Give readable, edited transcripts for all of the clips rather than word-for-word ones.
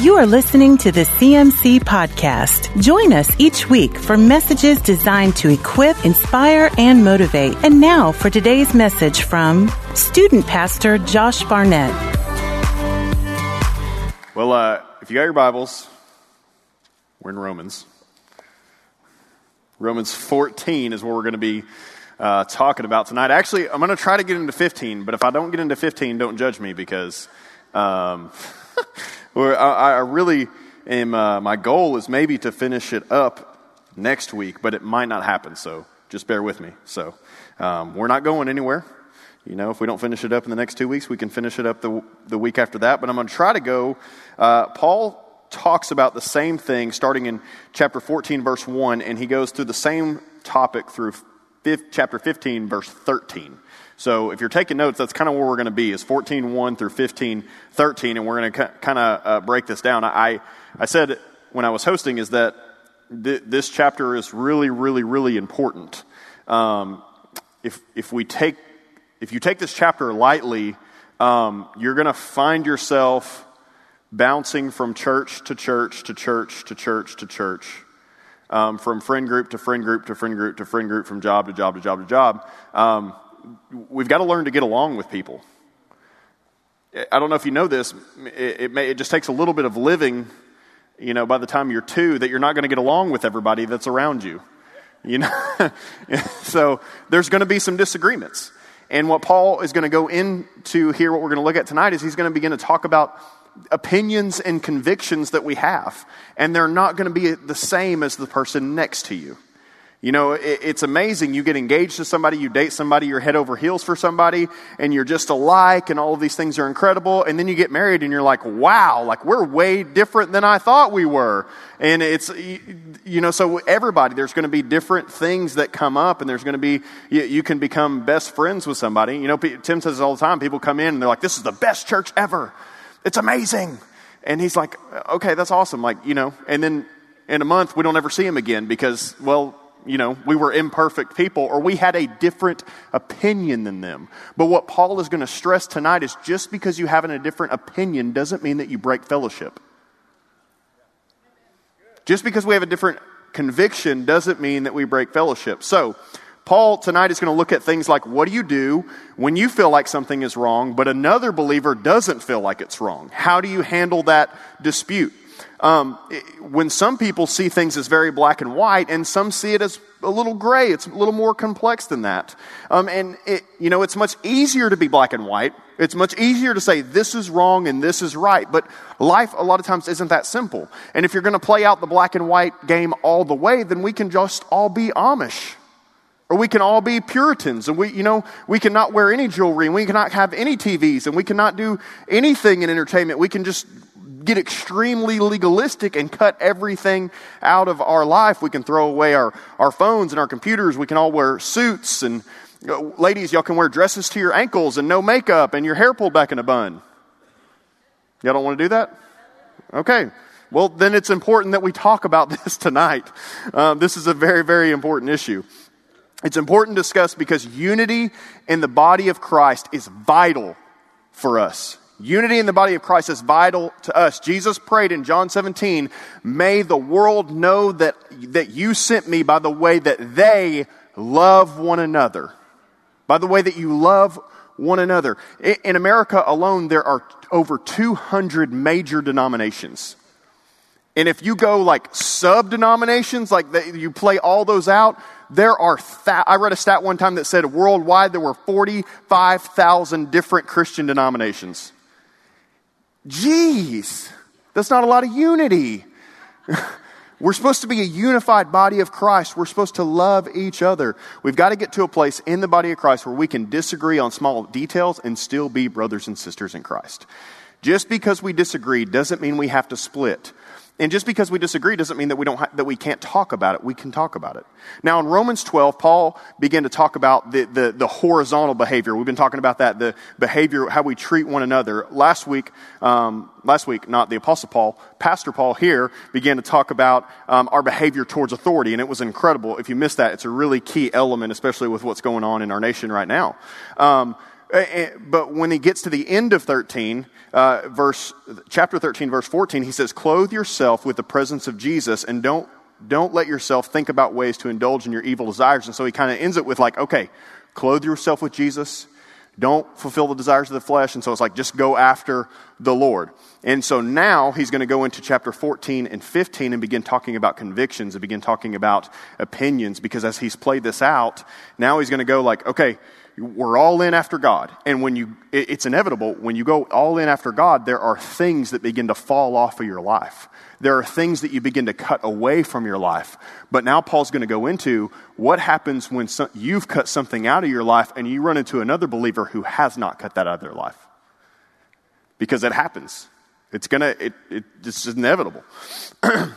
You are listening to the CMC Podcast. Join us each week for messages designed to equip, inspire, and motivate. And now for today's message from student pastor Josh Barnett. Well, if you got your Bibles, we're in Romans. Romans 14 is what we're going to be talking about tonight. Actually, I'm going to try to get into 15, but if I don't get into 15, don't judge me because... I really am, my goal is maybe to finish it up next week, but it might not happen, so just bear with me. So we're not going anywhere. You know, if we don't finish it up in the next 2 weeks, we can finish it up the week after that, but I'm going to try to go. Paul talks about the same thing starting in chapter 14, verse 1, and he goes through the same topic through chapter 15, verse 13. So if you're taking notes, that's kind of where we're going to be, is 14:1 through 15:13, and we're going to kind of break this down. I said when I was hosting is that this chapter is really, really, really important. If you take this chapter lightly, you're going to find yourself bouncing from church to church to church to church to church. From friend group to friend group to friend group to friend group, from job to job to job to job. We've got to learn to get along with people. I don't know if you know this. It just takes a little bit of living, you know, by the time you're two, that you're not going to get along with everybody that's around you, you know. So there's going to be some disagreements. And what Paul is going to go into here, what we're going to look at tonight, is he's going to begin to talk about opinions and convictions that we have. And they're not going to be the same as the person next to you. You know, it's amazing. You get engaged to somebody, you date somebody, you're head over heels for somebody, and you're just alike, and all of these things are incredible. And then you get married, and you're like, wow, like we're way different than I thought we were. And it's, you know, so everybody, there's going to be different things that come up, and there's going to be, you can become best friends with somebody. You know, Tim says all the time, people come in, and they're like, this is the best church ever. It's amazing. And he's like, okay, that's awesome. Like, you know, and then in a month, we don't ever see him again because, well, you know, we were imperfect people, or we had a different opinion than them. But what Paul is going to stress tonight is just because you have a different opinion doesn't mean that you break fellowship. Just because we have a different conviction doesn't mean that we break fellowship. So Paul tonight is going to look at things like, what do you do when you feel like something is wrong, but another believer doesn't feel like it's wrong? How do you handle that dispute? When some people see things as very black and white, and some see it as a little gray, it's a little more complex than that. And it, you know, it's much easier to be black and white. It's much easier to say this is wrong and this is right. But life a lot of times isn't that simple. And if you're going to play out the black and white game all the way, then we can just all be Amish. Or we can all be Puritans, and we cannot wear any jewelry, and we cannot have any TVs, and we cannot do anything in entertainment. We can just get extremely legalistic and cut everything out of our life. We can throw away our phones and our computers. We can all wear suits, and ladies, y'all can wear dresses to your ankles and no makeup and your hair pulled back in a bun. Y'all don't want to do that? Okay. Well, then it's important that we talk about this tonight. This is a very, very important issue. It's important to discuss because unity in the body of Christ is vital for us. Unity in the body of Christ is vital to us. Jesus prayed in John 17, may the world know that you sent me by the way that they love one another. By the way that you love one another. In America alone, there are over 200 major denominations. And if you go like sub-denominations, like you play all those out, there are, I read a stat one time that said worldwide there were 45,000 different Christian denominations. Jeez, that's not a lot of unity. We're supposed to be a unified body of Christ. We're supposed to love each other. We've got to get to a place in the body of Christ where we can disagree on small details and still be brothers and sisters in Christ. Just because we disagree doesn't mean we have to split. And just because we disagree doesn't mean that we can't talk about it. We can talk about it. Now, in Romans 12, Paul began to talk about the horizontal behavior. We've been talking about that, the behavior, how we treat one another. Last week, not the Apostle Paul, Pastor Paul here began to talk about our behavior towards authority, and it was incredible. If you missed that, it's a really key element, especially with what's going on in our nation right now. But when he gets to the end of chapter 13, verse 14, he says, "Clothe yourself with the presence of Jesus, and don't let yourself think about ways to indulge in your evil desires." And so he kind of ends it with like, okay, clothe yourself with Jesus. Don't fulfill the desires of the flesh. And so it's like, just go after the Lord. And so now he's going to go into chapter 14 and 15 and begin talking about convictions and begin talking about opinions, because as he's played this out, now he's going to go like, okay, we're all in after God. And it's inevitable, when you go all in after God, there are things that begin to fall off of your life. There are things that you begin to cut away from your life. But now Paul's going to go into what happens when you've cut something out of your life and you run into another believer who has not cut that out of their life. Because it happens. It's inevitable.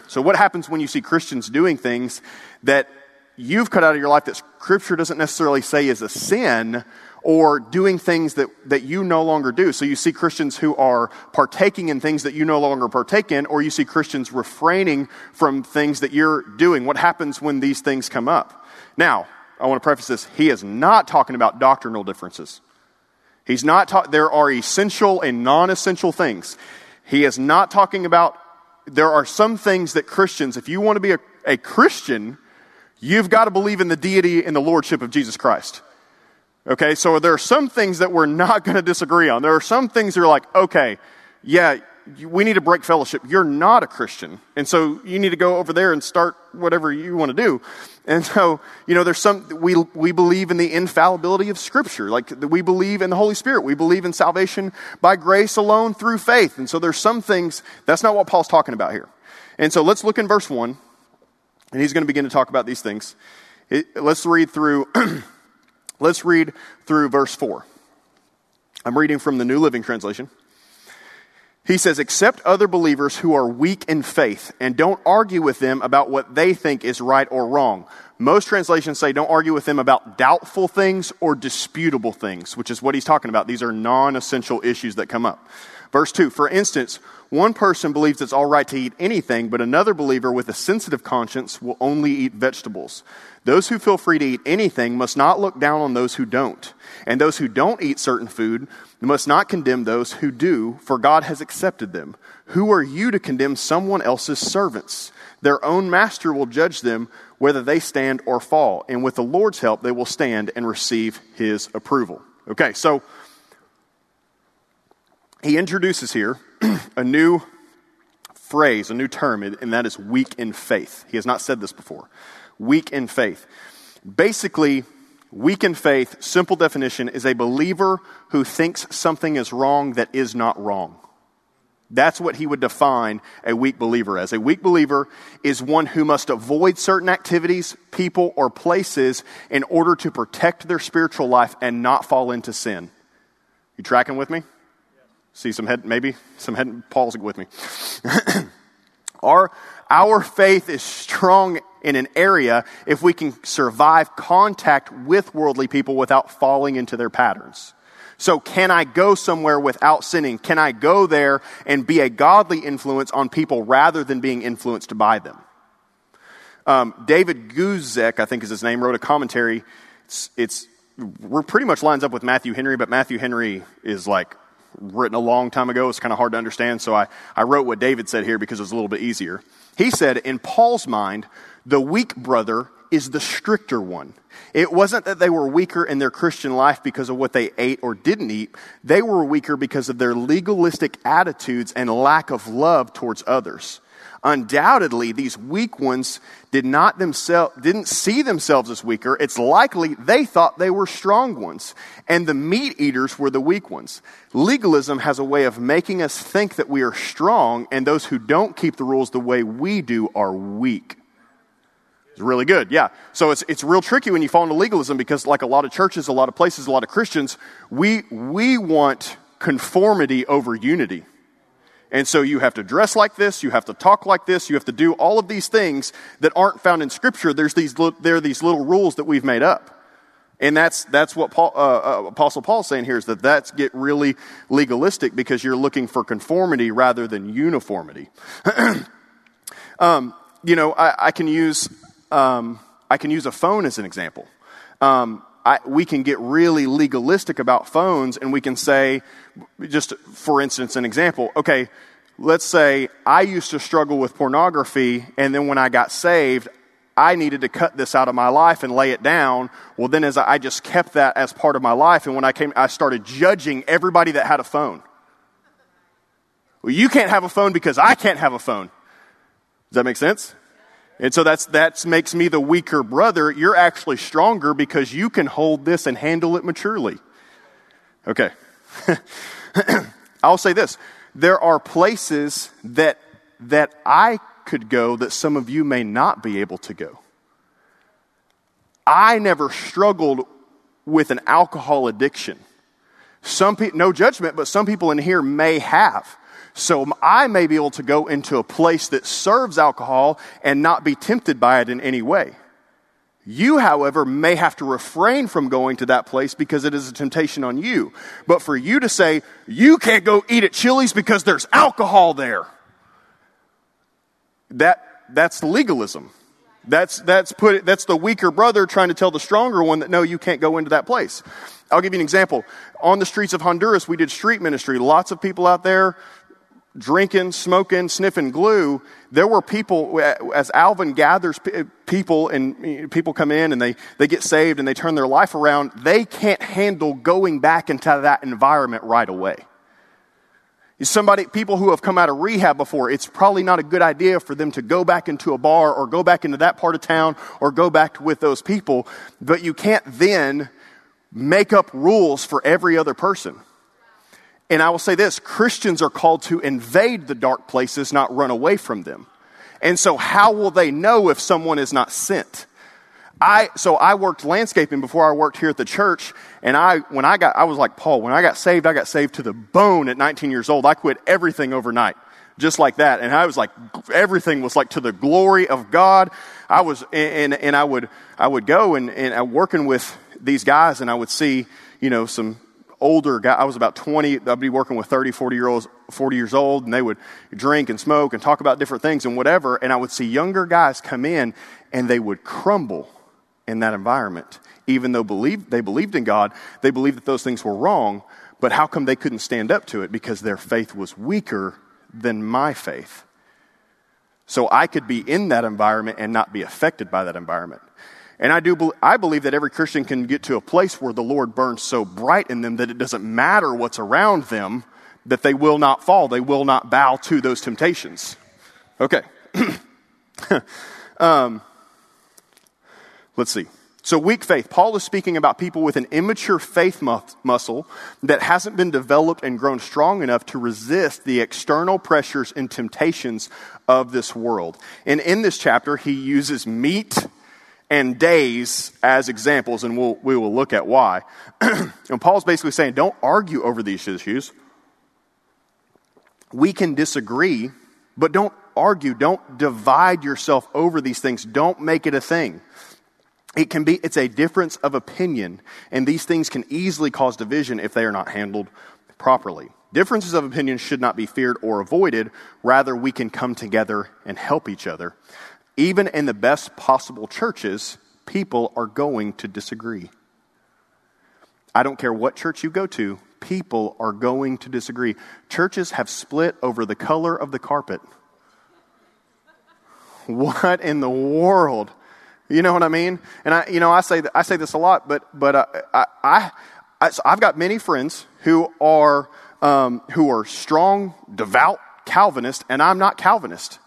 So what happens when you see Christians doing things that you've cut out of your life that Scripture doesn't necessarily say is a sin, or doing things that you no longer do? So you see Christians who are partaking in things that you no longer partake in, or you see Christians refraining from things that you're doing. What happens when these things come up? Now, I want to preface this. He is not talking about doctrinal differences. He's not there are essential and non-essential things. He is not talking about, there are some things that Christians, if you want to be a Christian, you've got to believe in the deity and the lordship of Jesus Christ. Okay, so there are some things that we're not going to disagree on. There are some things you're like, okay, yeah, we need to break fellowship. You're not a Christian, and so you need to go over there and start whatever you want to do. And so, you know, there's some, we believe in the infallibility of Scripture. Like, we believe in the Holy Spirit. We believe in salvation by grace alone through faith. And so there's some things, that's not what Paul's talking about here. And so let's look in verse 1. And he's going to begin to talk about these things. Let's read through verse 4. I'm reading from the New Living Translation. He says, "Accept other believers who are weak in faith, and don't argue with them about what they think is right or wrong." Most translations say don't argue with them about doubtful things or disputable things, which is what he's talking about. These are non-essential issues that come up. Verse 2, "For instance, one person believes it's all right to eat anything, but another believer with a sensitive conscience will only eat vegetables. Those who feel free to eat anything must not look down on those who don't. And those who don't eat certain food must not condemn those who do, for God has accepted them. Who are you to condemn someone else's servants? Their own master will judge them whether they stand or fall. And with the Lord's help, they will stand and receive his approval." Okay, so he introduces here a new phrase, a new term, and that is weak in faith. He has not said this before. Weak in faith. Basically, weak in faith, simple definition, is a believer who thinks something is wrong that is not wrong. That's what he would define a weak believer as. A weak believer is one who must avoid certain activities, people, or places in order to protect their spiritual life and not fall into sin. You tracking with me? See some head Paul's with me. Our faith is strong in an area if we can survive contact with worldly people without falling into their patterns. So can I go somewhere without sinning? Can I go there and be a godly influence on people rather than being influenced by them? David Guzik, I think is his name, wrote a commentary. We're pretty much lines up with Matthew Henry, but Matthew Henry is like written a long time ago. It's kind of hard to understand. So I wrote what David said here because it was a little bit easier. He said, in Paul's mind, the weak brother is the stricter one. It wasn't that they were weaker in their Christian life because of what they ate or didn't eat. They were weaker because of their legalistic attitudes and lack of love towards others. Undoubtedly, these weak ones didn't see themselves as weaker. It's likely they thought they were strong ones, and the meat eaters were the weak ones. Legalism has a way of making us think that we are strong, and those who don't keep the rules the way we do are weak. It's really good, yeah. So it's real tricky when you fall into legalism, because like a lot of churches, a lot of places, a lot of Christians, we want conformity over unity. And so you have to dress like this, you have to talk like this, you have to do all of these things that aren't found in Scripture. There are these little rules that we've made up. And that's what Apostle Paul's saying here, is that that's get really legalistic because you're looking for conformity rather than uniformity. I can use a phone as an example. we can get really legalistic about phones, and we can say, just for instance, an example, okay, let's say I used to struggle with pornography, and then when I got saved, I needed to cut this out of my life and lay it down. Well, then as I just kept that as part of my life, and when I started judging everybody that had a phone. Well, you can't have a phone because I can't have a phone. Does that make sense? And so that makes me the weaker brother. You're actually stronger because you can hold this and handle it maturely. Okay. I'll say this. There are places that I could go that some of you may not be able to go. I never struggled with an alcohol addiction. Some people, no judgment, but some people in here may have. So I may be able to go into a place that serves alcohol and not be tempted by it in any way. You, however, may have to refrain from going to that place because it is a temptation on you. But for you to say, you can't go eat at Chili's because there's alcohol there, that's legalism. That's the weaker brother trying to tell the stronger one that, no, you can't go into that place. I'll give you an example. On the streets of Honduras, we did street ministry. Lots of people out there drinking, smoking, sniffing glue. There were people, as Alvin gathers people, and people come in and they get saved and they turn their life around, they can't handle going back into that environment right away. People who have come out of rehab before, it's probably not a good idea for them to go back into a bar or go back into that part of town or go back with those people. But you can't then make up rules for every other person. And I will say this, Christians are called to invade the dark places, not run away from them. And so how will they know if someone is not sent? So I worked landscaping before I worked here at the church, and I was like Paul, when I got saved to the bone at 19 years old. I quit everything overnight, just like that. And I was like, everything was like to the glory of God. I would go and I working with these guys, and I would see, some older guy. I was about 20. I'd be working with 30, 40 years old, and they would drink and smoke and talk about different things and whatever. And I would see younger guys come in, and they would crumble in that environment, even though they believed in God, they believed that those things were wrong. But how come they couldn't stand up to it? Because their faith was weaker than my faith. So I could be in that environment and not be affected by that environment. And I believe that every Christian can get to a place where the Lord burns so bright in them that it doesn't matter what's around them, that they will not fall. They will not bow to those temptations. Okay. Let's see. So weak faith. Paul is speaking about people with an immature faith muscle that hasn't been developed and grown strong enough to resist the external pressures and temptations of this world. And in this chapter, he uses meat and days as examples, and we will look at why. And Paul's basically saying, don't argue over these issues. We can disagree, but don't argue. Don't divide yourself over these things. Don't make it a thing. It's a difference of opinion, and these things can easily cause division if they are not handled properly. Differences of opinion should not be feared or avoided. Rather, we can come together and help each other. Even in the best possible churches, people are going to disagree. I don't care what church you go to, people are going to disagree. Churches have split over the color of the carpet. What in the world? You know what I mean? And I say this a lot, but I've got many friends who are strong, devout Calvinists, and I'm not Calvinist.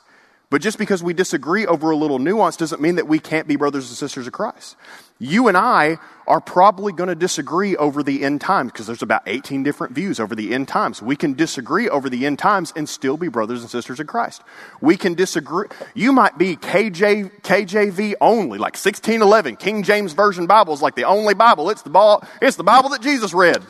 But just because we disagree over a little nuance doesn't mean that we can't be brothers and sisters of Christ. You and I are probably going to disagree over the end times, because there's about 18 different views over the end times. We can disagree over the end times and still be brothers and sisters of Christ. We can disagree. You might be KJV only, like 1611, King James Version Bible is like the only Bible. It's the Bible that Jesus read.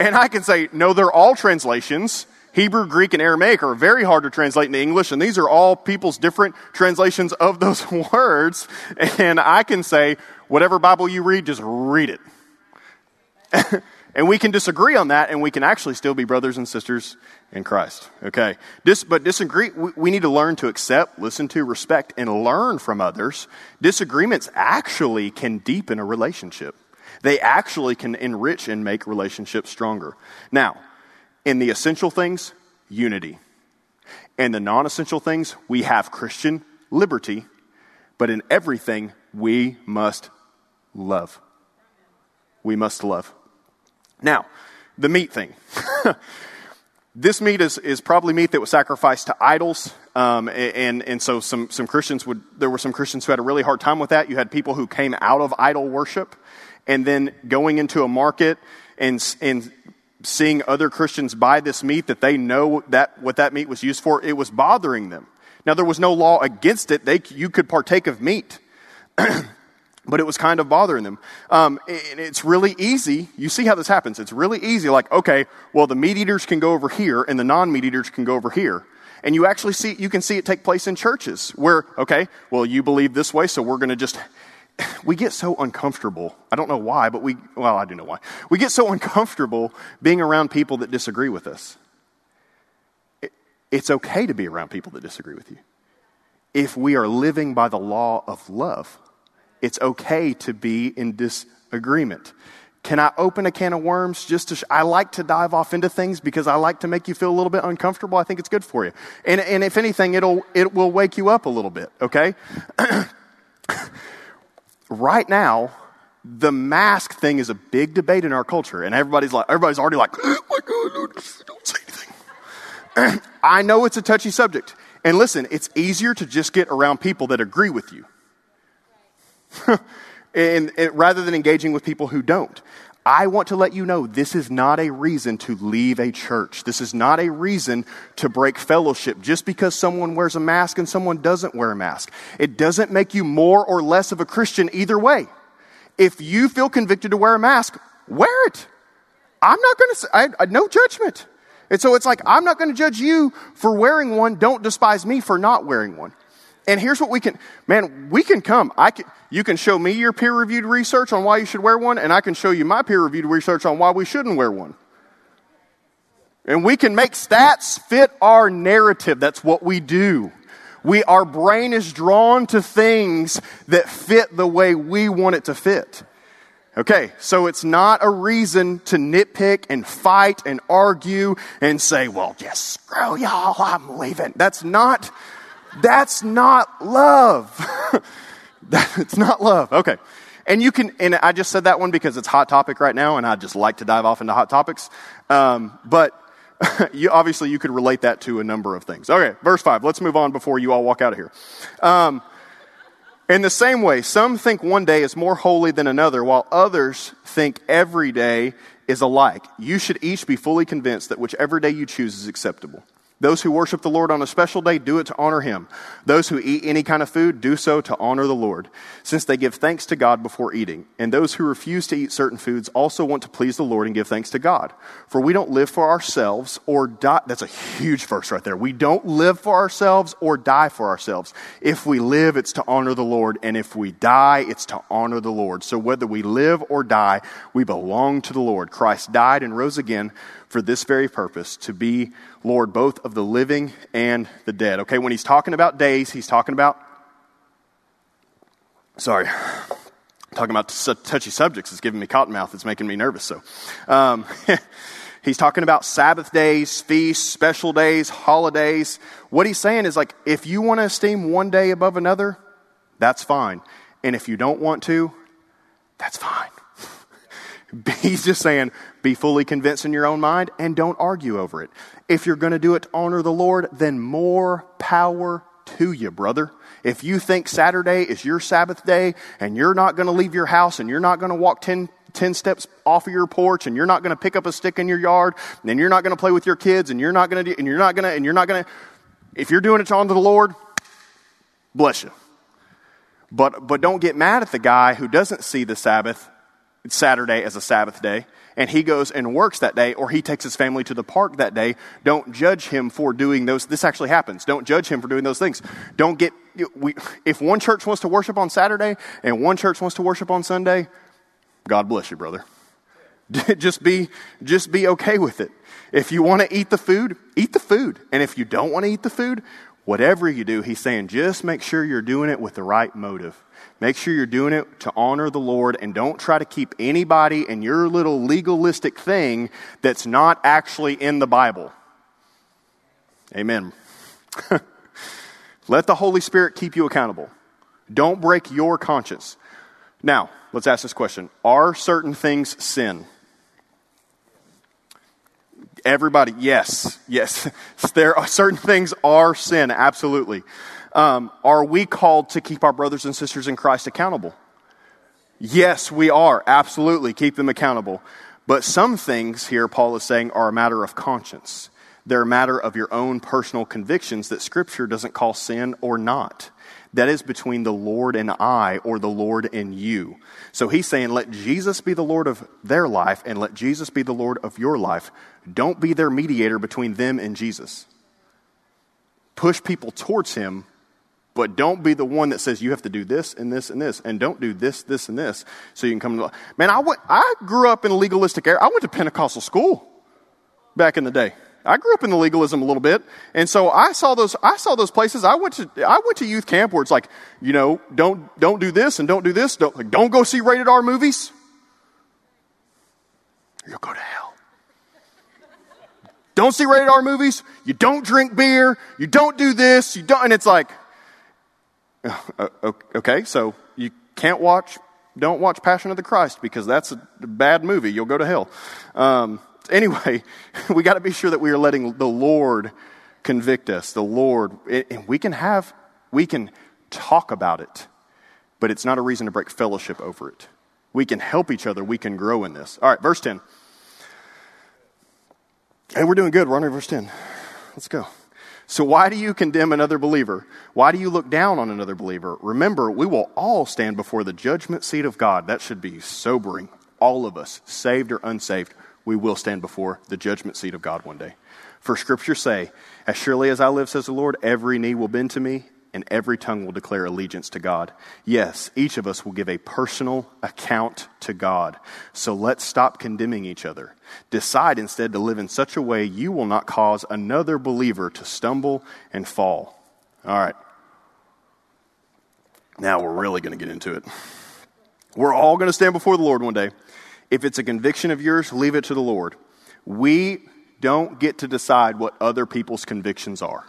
And I can say, no, they're all translations. Hebrew, Greek, and Aramaic are very hard to translate into English, and these are all people's different translations of those words. And I can say, whatever Bible you read, just read it. And we can disagree on that, and we can actually still be brothers and sisters in Christ. Okay. We need to learn to accept, listen to, respect, and learn from others. Disagreements actually can deepen a relationship. They actually can enrich and make relationships stronger. Now, in the essential things, unity. In the non-essential things, we have Christian liberty. But in everything, we must love. We must love. Now, the meat thing. This meat is probably meat that was sacrificed to idols. So some Christians there were some Christians who had a really hard time with that. You had people who came out of idol worship and then going into a market and seeing other Christians buy this meat that they know that what that meat was used for, it was bothering them. Now, there was no law against it. You could partake of meat. But it was kind of bothering them. And it's really easy. You see how this happens. It's really easy. Like, okay, well, the meat eaters can go over here and the non-meat eaters can go over here. And you actually see, you can see it take place in churches where, okay, well, you believe this way, so we're going to just, we get so uncomfortable. I don't know why, but I do know why. We get so uncomfortable being around people that disagree with us. It's okay to be around people that disagree with you. If we are living by the law of love, it's okay to be in disagreement. Can I open a can of worms? I like to dive off into things because I like to make you feel a little bit uncomfortable. I think it's good for you. And if anything, it will wake you up a little bit, okay? Right now, the mask thing is a big debate in our culture. And everybody's already like, oh my God, don't say anything. I know it's a touchy subject. And listen, it's easier to just get around people that agree with you. and rather than engaging with people who don't. I want to let you know this is not a reason to leave a church. This is not a reason to break fellowship just because someone wears a mask and someone doesn't wear a mask. It doesn't make you more or less of a Christian either way. If you feel convicted to wear a mask, wear it. I'm not going to, no judgment. And so it's like, I'm not going to judge you for wearing one. Don't despise me for not wearing one. And here's what we can come. You can show me your peer-reviewed research on why you should wear one, and I can show you my peer-reviewed research on why we shouldn't wear one. And we can make stats fit our narrative. That's what we do. Our brain is drawn to things that fit the way we want it to fit. Okay, so it's not a reason to nitpick and fight and argue and say, well, just screw y'all, I'm leaving. That's not love. It's not love. Okay. And you can, and I just said that one because it's hot topic right now and I just like to dive off into hot topics. But you could relate that to a number of things. Okay. Verse 5. Let's move on before you all walk out of here. In the same way, some think one day is more holy than another, while others think every day is alike. You should each be fully convinced that whichever day you choose is acceptable. Those who worship the Lord on a special day, do it to honor him. Those who eat any kind of food, do so to honor the Lord, since they give thanks to God before eating. And those who refuse to eat certain foods also want to please the Lord and give thanks to God. For we don't live for ourselves or die. That's a huge verse right there. We don't live for ourselves or die for ourselves. If we live, it's to honor the Lord. And if we die, it's to honor the Lord. So whether we live or die, we belong to the Lord. Christ died and rose again for this very purpose, to be Lord both of the living and the dead. Okay, when he's talking about days, he's talking about, touchy subjects. It's giving me cotton mouth. It's making me nervous. So he's talking about Sabbath days, feasts, special days, holidays. What he's saying is like, if you want to esteem one day above another, that's fine. And if you don't want to, that's fine. He's just saying, be fully convinced in your own mind and don't argue over it. If you're going to do it to honor the Lord, then more power to you, brother. If you think Saturday is your Sabbath day and you're not going to leave your house and you're not going to walk 10 steps off of your porch and you're not going to pick up a stick in your yard and you're not going to play with your kids if you're doing it to honor the Lord, bless you. But don't get mad at the guy who doesn't see the Saturday as a Sabbath day, and he goes and works that day, or he takes his family to the park that day. Don't judge him for doing those. This actually happens. Don't judge him for doing those things. If one church wants to worship on Saturday and one church wants to worship on Sunday, God bless you, brother. Just be okay with it. If you want to eat the food. And if you don't want to eat the food, whatever you do, he's saying, just make sure you're doing it with the right motive. Make sure you're doing it to honor the Lord, and don't try to keep anybody in your little legalistic thing that's not actually in the Bible. Amen. Let the Holy Spirit keep you accountable. Don't break your conscience. Now, let's ask this question. Are certain things sin? Everybody, yes. There are certain things are sin, absolutely. Are we called to keep our brothers and sisters in Christ accountable? Yes, we are, absolutely. Keep them accountable. But some things here, Paul is saying, are a matter of conscience. They're a matter of your own personal convictions that Scripture doesn't call sin or not. That is between the Lord and I, or the Lord and you. So he's saying, let Jesus be the Lord of their life, and let Jesus be the Lord of your life. Don't be their mediator between them and Jesus. Push people towards him, but don't be the one that says, you have to do this and this and this, and don't do this, this, and this, so you can come to life. Man, I grew up in a legalistic era. I went to Pentecostal school back in the day. I grew up in the legalism a little bit, and so I saw those places. I went to youth camp where it's like, you know, don't do this and don't do this. Don't go see rated R movies. You'll go to hell. Don't see rated R movies. You don't drink beer. You don't do this. You don't. And it's like, okay, so you can't watch. Don't watch Passion of the Christ because that's a bad movie. You'll go to hell. Anyway, we got to be sure that we are letting the Lord convict us. The Lord, and we can talk about it, but it's not a reason to break fellowship over it. We can help each other. We can grow in this. All right, verse 10. Hey, we're doing good. We're on to verse 10. Let's go. So why do you condemn another believer? Why do you look down on another believer? Remember, we will all stand before the judgment seat of God. That should be sobering. All of us, saved or unsaved, we will stand before the judgment seat of God one day. For Scripture say, as surely as I live, says the Lord, every knee will bend to me and every tongue will declare allegiance to God. Yes, each of us will give a personal account to God. So let's stop condemning each other. Decide instead to live in such a way you will not cause another believer to stumble and fall. All right. Now we're really going to get into it. We're all going to stand before the Lord one day. If it's a conviction of yours, leave it to the Lord. We don't get to decide what other people's convictions are.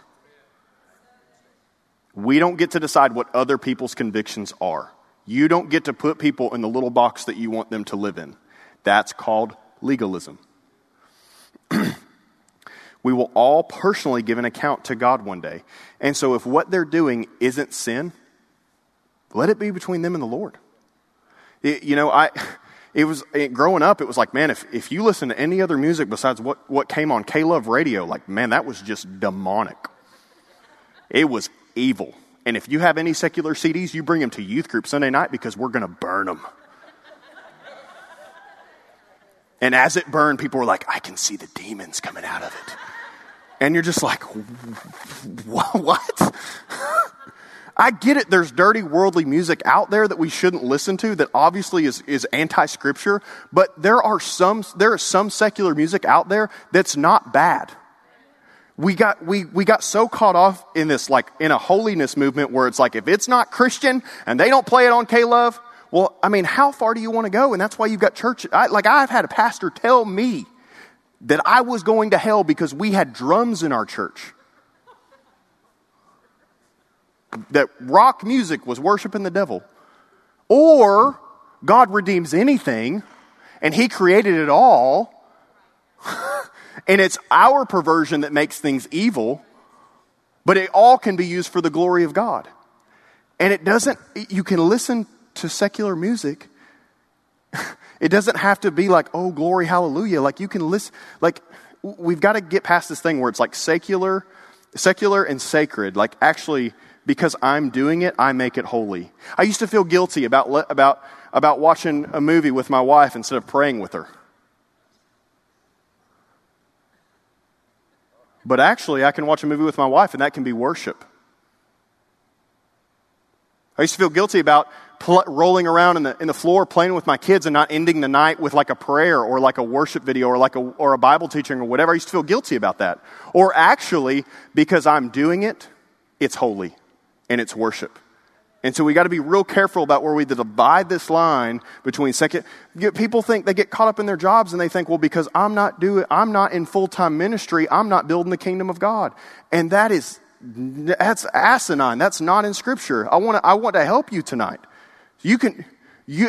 We don't get to decide what other people's convictions are. You don't get to put people in the little box that you want them to live in. That's called legalism. We will all personally give an account to God one day. And so if what they're doing isn't sin, let it be between them and the Lord. Growing up, it was like, man, if you listen to any other music besides what came on K-Love radio, like, man, that was just demonic. It was evil. And if you have any secular CDs, you bring them to youth group Sunday night because we're going to burn them. And as it burned, people were like, I can see the demons coming out of it. And you're just like, what? I get it, there's dirty worldly music out there that we shouldn't listen to that obviously is anti-Scripture, but there is some secular music out there that's not bad. We got so caught off in this, like in a holiness movement where it's like, if it's not Christian and they don't play it on K-Love, well, I mean, how far do you want to go? And that's why you've got church. I've had a pastor tell me that I was going to hell because we had drums in our church. That rock music was worshiping the devil. Or God redeems anything and he created it all. And it's our perversion that makes things evil, but it all can be used for the glory of God. And you can listen to secular music. It doesn't have to be like, oh, glory, hallelujah. Like you can listen, like we've got to get past this thing where it's like secular and sacred, like actually, because I'm doing it, I make it holy. I used to feel guilty about watching a movie with my wife instead of praying with her. But actually, I can watch a movie with my wife and that can be worship. I used to feel guilty about rolling around in the floor playing with my kids and not ending the night with like a prayer or like a worship video or like a Bible teaching or whatever. I used to feel guilty about that. Or actually, because I'm doing it, it's holy and it's worship. And so we got to be real careful about where we divide this line between second. People think they get caught up in their jobs and they think, well, because I'm not in full-time ministry, I'm not building the kingdom of God. And that's asinine. That's not in Scripture. I want to help you tonight.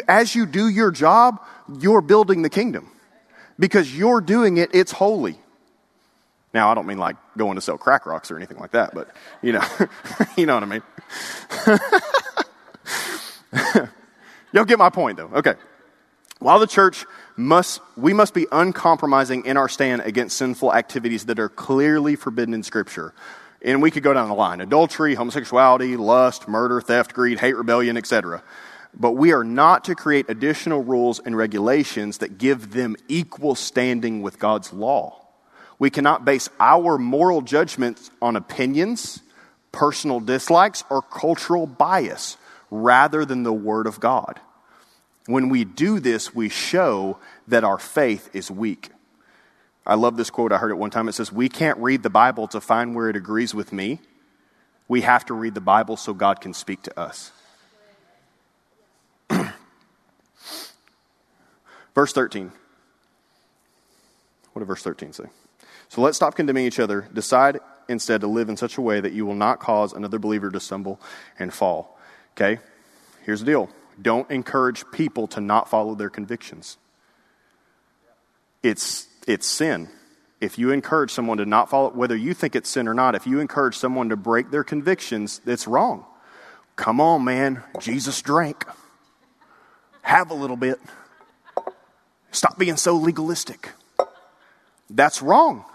As you do your job, you're building the kingdom. Because you're doing it, it's holy. Now, I don't mean like going to sell crack rocks or anything like that, but you know what I mean. Y'all get my point though. Okay. While the church we must be uncompromising in our stand against sinful activities that are clearly forbidden in Scripture. And we could go down the line: adultery, homosexuality, lust, murder, theft, greed, hate, rebellion, etc. But we are not to create additional rules and regulations that give them equal standing with God's law. We cannot base our moral judgments on opinions, personal dislikes, or cultural bias rather than the Word of God. When we do this, we show that our faith is weak. I love this quote. I heard it one time. It says, "We can't read the Bible to find where it agrees with me. We have to read the Bible so God can speak to us." Verse 13. What did verse 13 say? "So let's stop condemning each other. Decide instead to live in such a way that you will not cause another believer to stumble and fall." Okay? Here's the deal. Don't encourage people to not follow their convictions. It's sin. If you encourage someone to not follow, whether you think it's sin or not, if you encourage someone to break their convictions, it's wrong. Come on, man. Jesus drank. Have a little bit. Stop being so legalistic. That's wrong.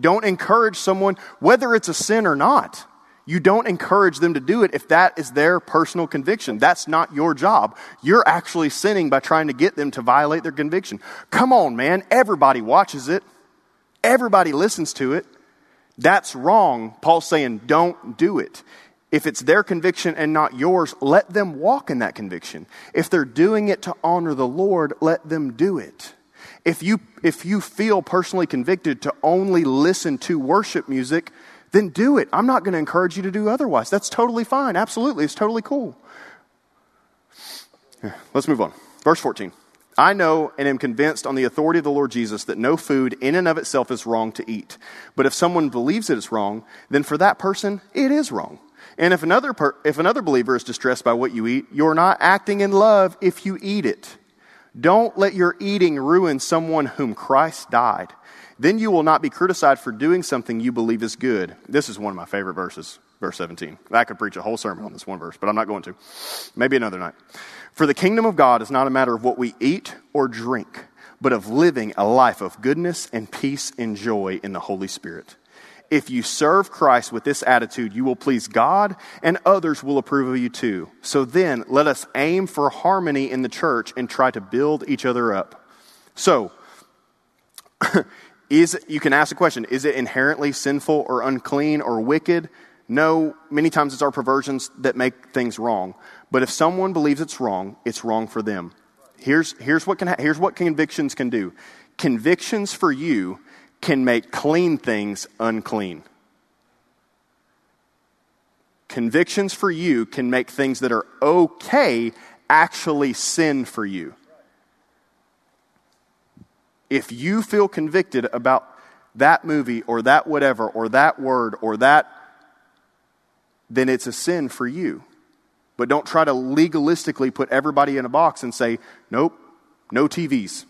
Don't encourage someone, whether it's a sin or not. You don't encourage them to do it if that is their personal conviction. That's not your job. You're actually sinning by trying to get them to violate their conviction. Come on, man. Everybody watches it. Everybody listens to it. That's wrong. Paul's saying don't do it. If it's their conviction and not yours, let them walk in that conviction. If they're doing it to honor the Lord, let them do it. If you feel personally convicted to only listen to worship music, then do it. I'm not going to encourage you to do otherwise. That's totally fine. Absolutely. It's totally cool. Yeah, let's move on. Verse 14. "I know and am convinced on the authority of the Lord Jesus that no food in and of itself is wrong to eat. But if someone believes it is wrong, then for that person, it is wrong. And if another believer is distressed by what you eat, you're not acting in love if you eat it. Don't let your eating ruin someone whom Christ died. Then you will not be criticized for doing something you believe is good." This is one of my favorite verses, verse 17. I could preach a whole sermon on this one verse, but I'm not going to. Maybe another night. "For the kingdom of God is not a matter of what we eat or drink, but of living a life of goodness and peace and joy in the Holy Spirit. If you serve Christ with this attitude, you will please God, and others will approve of you too. So then, let us aim for harmony in the church and try to build each other up." So, you can ask the question, is it inherently sinful or unclean or wicked? No, many times it's our perversions that make things wrong. But if someone believes it's wrong for them. Here's what convictions can do. Convictions for you can make clean things unclean. Convictions for you can make things that are okay actually sin for you. If you feel convicted about that movie or that whatever or that word or that, then it's a sin for you. But don't try to legalistically put everybody in a box and say, nope, no TVs,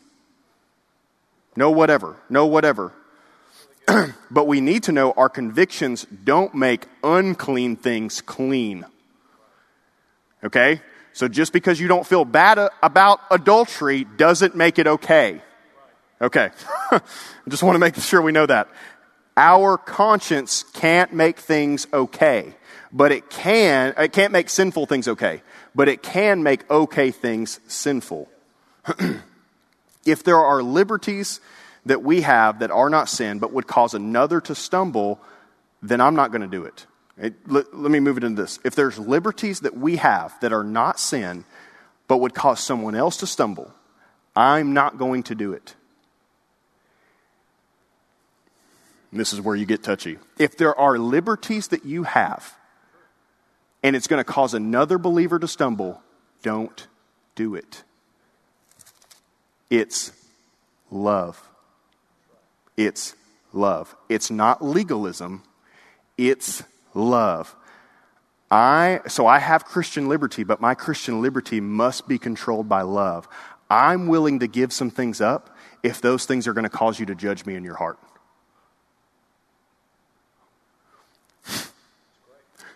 no whatever, no whatever. But we need to know our convictions don't make unclean things clean. Okay? So just because you don't feel bad about adultery doesn't make it okay. Okay, I just want to make sure we know that. Our conscience can't make things okay, but it can't make sinful things okay, but it can make okay things sinful. If there are liberties that we have that are not sin, but would cause another to stumble, then I'm not going to do it. Right? Let me move it into this. If there's liberties that we have that are not sin, but would cause someone else to stumble, I'm not going to do it. And this is where you get touchy. If there are liberties that you have and it's going to cause another believer to stumble, don't do it. It's love. It's love. It's not legalism. It's love. So I have Christian liberty, but my Christian liberty must be controlled by love. I'm willing to give some things up if those things are going to cause you to judge me in your heart.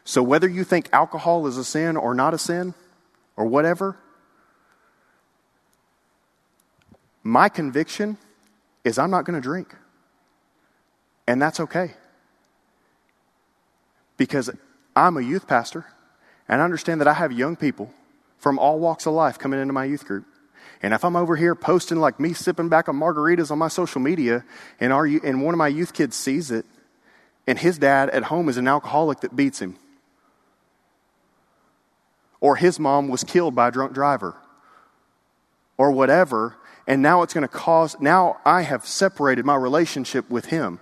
So whether you think alcohol is a sin or not a sin or whatever, my conviction is I'm not going to drink. And that's okay. Because I'm a youth pastor and I understand that I have young people from all walks of life coming into my youth group. And if I'm over here posting like me sipping back on margaritas on my social media and one of my youth kids sees it and his dad at home is an alcoholic that beats him, or his mom was killed by a drunk driver or whatever, and now it's going to cause, now I have separated my relationship with him.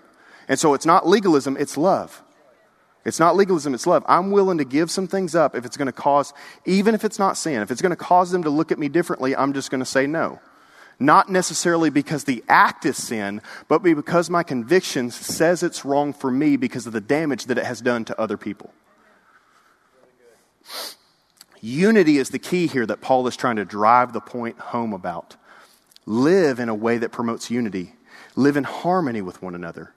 And so it's not legalism, it's love. It's not legalism, it's love. I'm willing to give some things up if it's going to cause, even if it's not sin, if it's going to cause them to look at me differently, I'm just going to say no. Not necessarily because the act is sin, but because my conviction says it's wrong for me because of the damage that it has done to other people. Unity is the key here that Paul is trying to drive the point home about. Live in a way that promotes unity. Live in harmony with one another.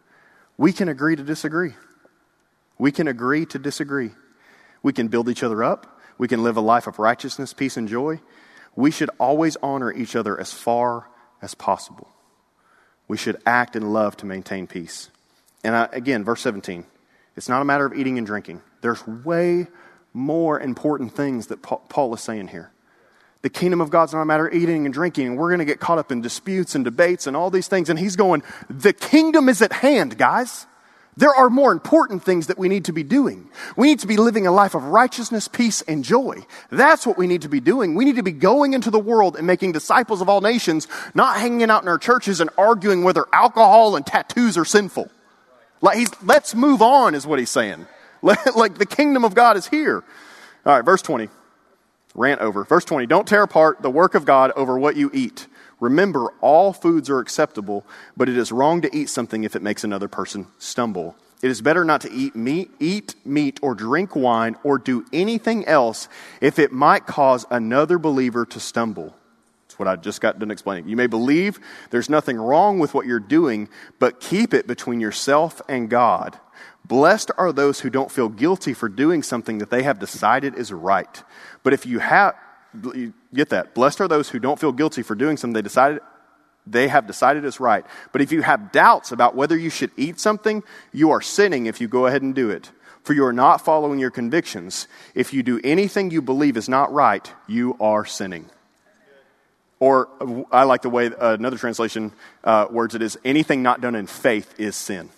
We can agree to disagree. We can agree to disagree. We can build each other up. We can live a life of righteousness, peace, and joy. We should always honor each other as far as possible. We should act in love to maintain peace. And again, verse 17, it's not a matter of eating and drinking. There's way more important things that Paul is saying here. The kingdom of God's not a matter of eating and drinking, and we're going to get caught up in disputes and debates and all these things. And he's going, the kingdom is at hand, guys. There are more important things that we need to be doing. We need to be living a life of righteousness, peace, and joy. That's what we need to be doing. We need to be going into the world and making disciples of all nations, not hanging out in our churches and arguing whether alcohol and tattoos are sinful. Like let's move on is what he's saying. Like the kingdom of God is here. All right, verse 20. Rant over. Verse 20. Don't tear apart the work of God over what you eat. Remember, all foods are acceptable, but it is wrong to eat something if it makes another person stumble. It is better not to eat meat or drink wine or do anything else if it might cause another believer to stumble. That's what I just got done explaining. You may believe there's nothing wrong with what you're doing, but keep it between yourself and God. Blessed are those who don't feel guilty for doing something that they have decided is right. But if you have... You get that? Blessed are those who don't feel guilty for doing something they have decided is right. But if you have doubts about whether you should eat something, you are sinning if you go ahead and do it. For you are not following your convictions. If you do anything you believe is not right, you are sinning. Or I like the way another translation words it is, anything not done in faith is sin.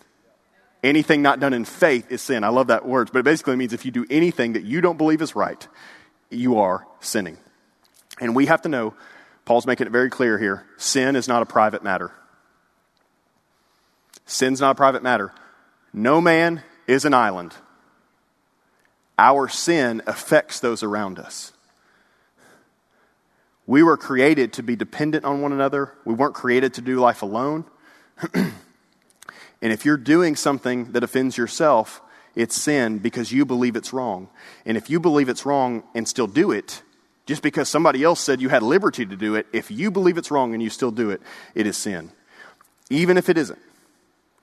Anything not done in faith is sin. I love that word. But it basically means if you do anything that you don't believe is right, you are sinning. And we have to know, Paul's making it very clear here, sin is not a private matter. Sin's not a private matter. No man is an island. Our sin affects those around us. We were created to be dependent on one another. We weren't created to do life alone. And if you're doing something that offends yourself, it's sin because you believe it's wrong. And if you believe it's wrong and still do it, just because somebody else said you had liberty to do it, if you believe it's wrong and you still do it, it is sin. Even if it isn't.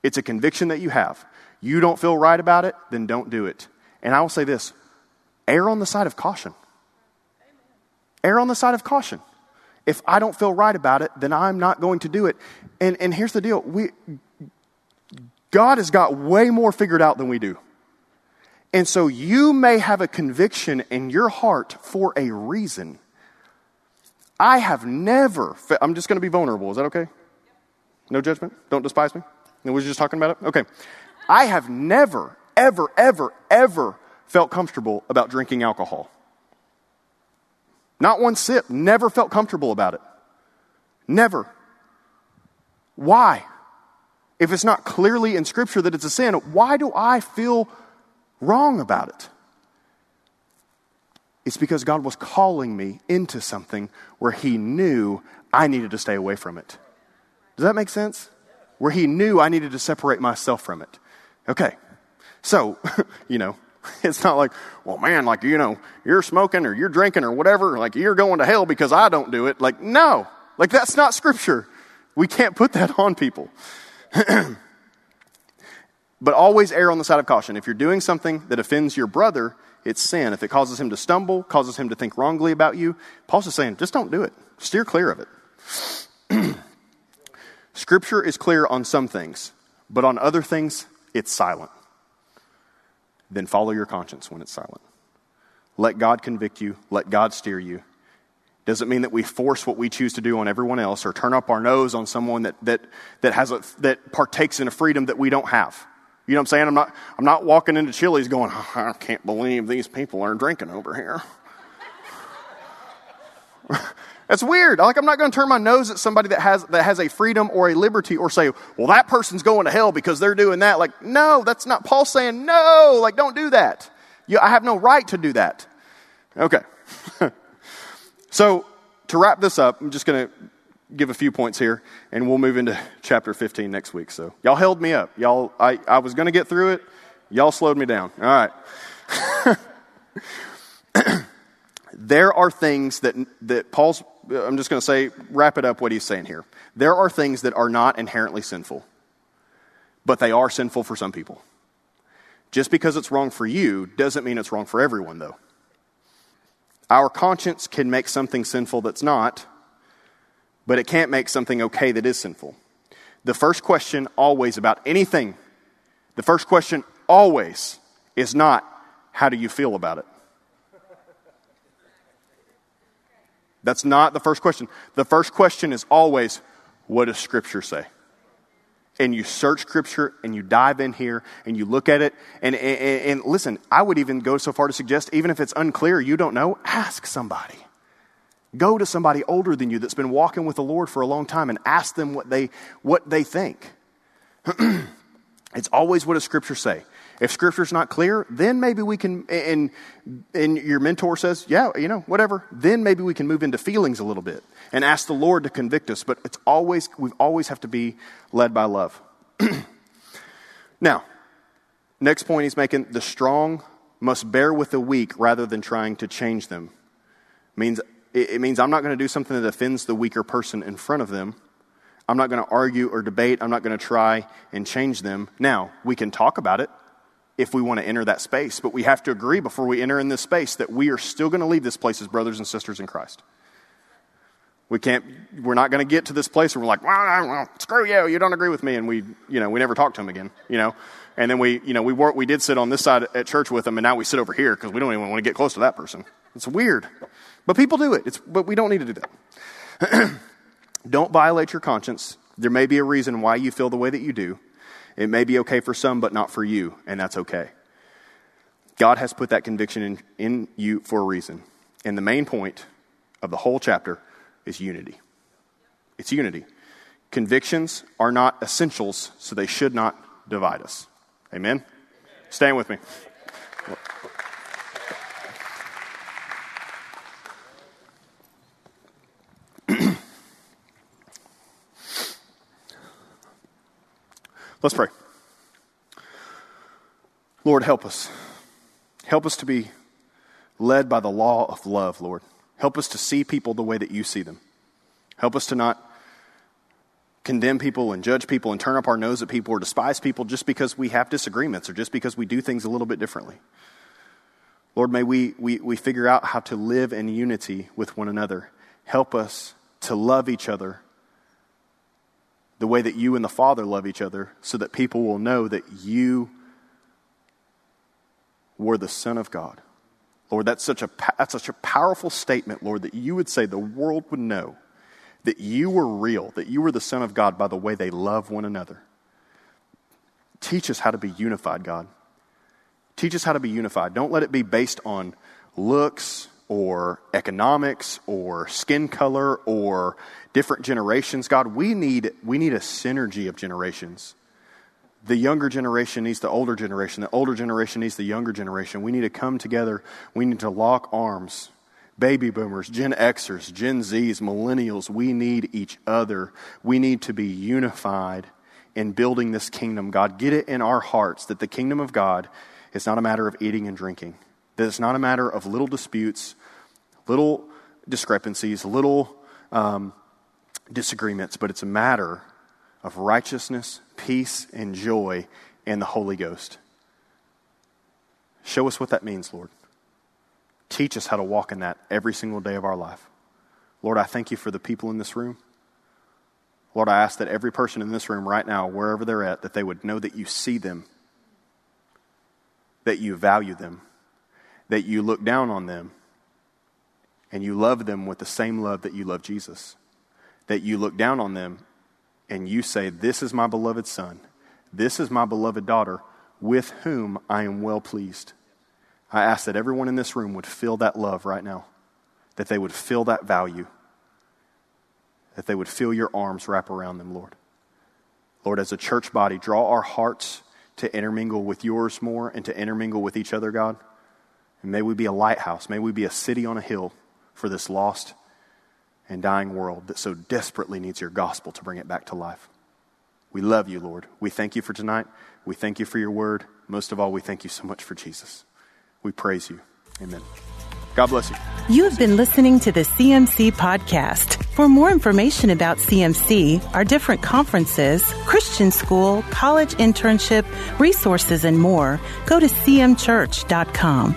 It's a conviction that you have. You don't feel right about it, then don't do it. And I will say this, err on the side of caution. Err on the side of caution. If I don't feel right about it, then I'm not going to do it. And here's the deal. God has got way more figured out than we do. And so you may have a conviction in your heart for a reason. I have never, I'm just going to be vulnerable. Is that okay? No judgment? Don't despise me? No, was you just talking about it? Okay. I have never, ever felt comfortable about drinking alcohol. Not one sip, never felt comfortable about it. Never. Why? If it's not clearly in Scripture that it's a sin, why do I feel wrong about it? It's because God was calling me into something where he knew I needed to stay away from it. Does that make sense? Where he knew I needed to separate myself from it. Okay. So, it's not like, well, man, you're smoking or you're drinking or whatever. You're going to hell because I don't do it. No. That's not Scripture. We can't put that on people. But always err on the side of caution. If you're doing something that offends your brother, it's sin. If it causes him to stumble, causes him to think wrongly about you, Paul's just saying, just don't do it. Steer clear of it. Scripture is clear on some things, but on other things, it's silent. Then follow your conscience when it's silent. Let God convict you. Let God steer you. Doesn't mean that we force what we choose to do on everyone else or turn up our nose on someone that partakes in a freedom that we don't have. You know what I'm saying? I'm not walking into Chili's going, oh, I can't believe these people are drinking over here. That's weird. I'm not going to turn my nose at somebody that has a freedom or a liberty or say, well, that person's going to hell because they're doing that. No, that's not Paul saying, no, don't do that. I have no right to do that. Okay. So to wrap this up, I'm just going to give a few points here, and we'll move into chapter 15 next week. So y'all held me up. Y'all, I was going to get through it. Y'all slowed me down. All right. There are things that Paul's, I'm just going to say, wrap it up what he's saying here. There are things that are not inherently sinful, but they are sinful for some people. Just because it's wrong for you doesn't mean it's wrong for everyone, though. Our conscience can make something sinful that's not, but it can't make something okay that is sinful. The first question always about anything, the first question always is not, how do you feel about it? That's not the first question. The first question is always, what does Scripture say? And you search Scripture and you dive in here and you look at it. And listen, I would even go so far to suggest, even if it's unclear, you don't know, ask somebody. Go to somebody older than you that's been walking with the Lord for a long time and ask them what they think. It's always, what does Scripture say? If Scripture's not clear, then maybe we can, and your mentor says, yeah, whatever, then maybe we can move into feelings a little bit and ask the Lord to convict us. But it's always, we always have to be led by love. Now, next point he's making, the strong must bear with the weak rather than trying to change them. It means I'm not going to do something that offends the weaker person in front of them. I'm not going to argue or debate. I'm not going to try and change them. Now, we can talk about it if we want to enter that space, but we have to agree before we enter in this space that we are still going to leave this place as brothers and sisters in Christ. We're not going to get to this place where we're like, well, screw you, you don't agree with me, and we never talk to them again, And then we did sit on this side at church with them, and now we sit over here because we don't even want to get close to that person. It's weird. But people do it. But we don't need to do that. Don't violate your conscience. There may be a reason why you feel the way that you do. It may be okay for some, but not for you, and that's okay. God has put that conviction in you for a reason. And the main point of the whole chapter is unity. It's unity. Convictions are not essentials, so they should not divide us. Amen? Stand with me. Let's pray. Lord, help us. Help us to be led by the law of love, Lord. Help us to see people the way that you see them. Help us to not condemn people and judge people and turn up our nose at people or despise people just because we have disagreements or just because we do things a little bit differently. Lord, may we figure out how to live in unity with one another. Help us to love each other the way that you and the Father love each other, so that people will know that you were the Son of God. Lord, that's such a powerful statement, Lord, that you would say the world would know that you were real, that you were the Son of God by the way they love one another. Teach us how to be unified, God. Teach us how to be unified. Don't let it be based on looks or economics or skin color or different generations. God, we need a synergy of generations. The younger generation needs the older generation. The older generation needs the younger generation. We need to come together. We need to lock arms. Baby boomers, Gen Xers, Gen Zs, millennials, we need each other. We need to be unified in building this kingdom. God, get it in our hearts that the kingdom of God is not a matter of eating and drinking. That it's not a matter of little disputes, little discrepancies, little disagreements, but it's a matter of righteousness, peace, and joy, and the Holy Ghost. Show us what that means, Lord. Teach us how to walk in that every single day of our life. Lord, I thank you for the people in this room. Lord, I ask that every person in this room right now, wherever they're at, that they would know that you see them, that you value them, that you look down on them, and you love them with the same love that you love Jesus, that you look down on them and you say, this is my beloved son, this is my beloved daughter, with whom I am well pleased. I ask that everyone in this room would feel that love right now, that they would feel that value, that they would feel your arms wrap around them, Lord. Lord, as a church body, draw our hearts to intermingle with yours more and to intermingle with each other, God. And may we be a lighthouse. May we be a city on a hill for this lost and dying world that so desperately needs your gospel to bring it back to life. We love you, Lord. We thank you for tonight. We thank you for your word. Most of all, we thank you so much for Jesus. We praise you. Amen. God bless you. You have been listening to the CMC Podcast. For more information about CMC, our different conferences, Christian school, college internship, resources, and more, go to cmchurch.com.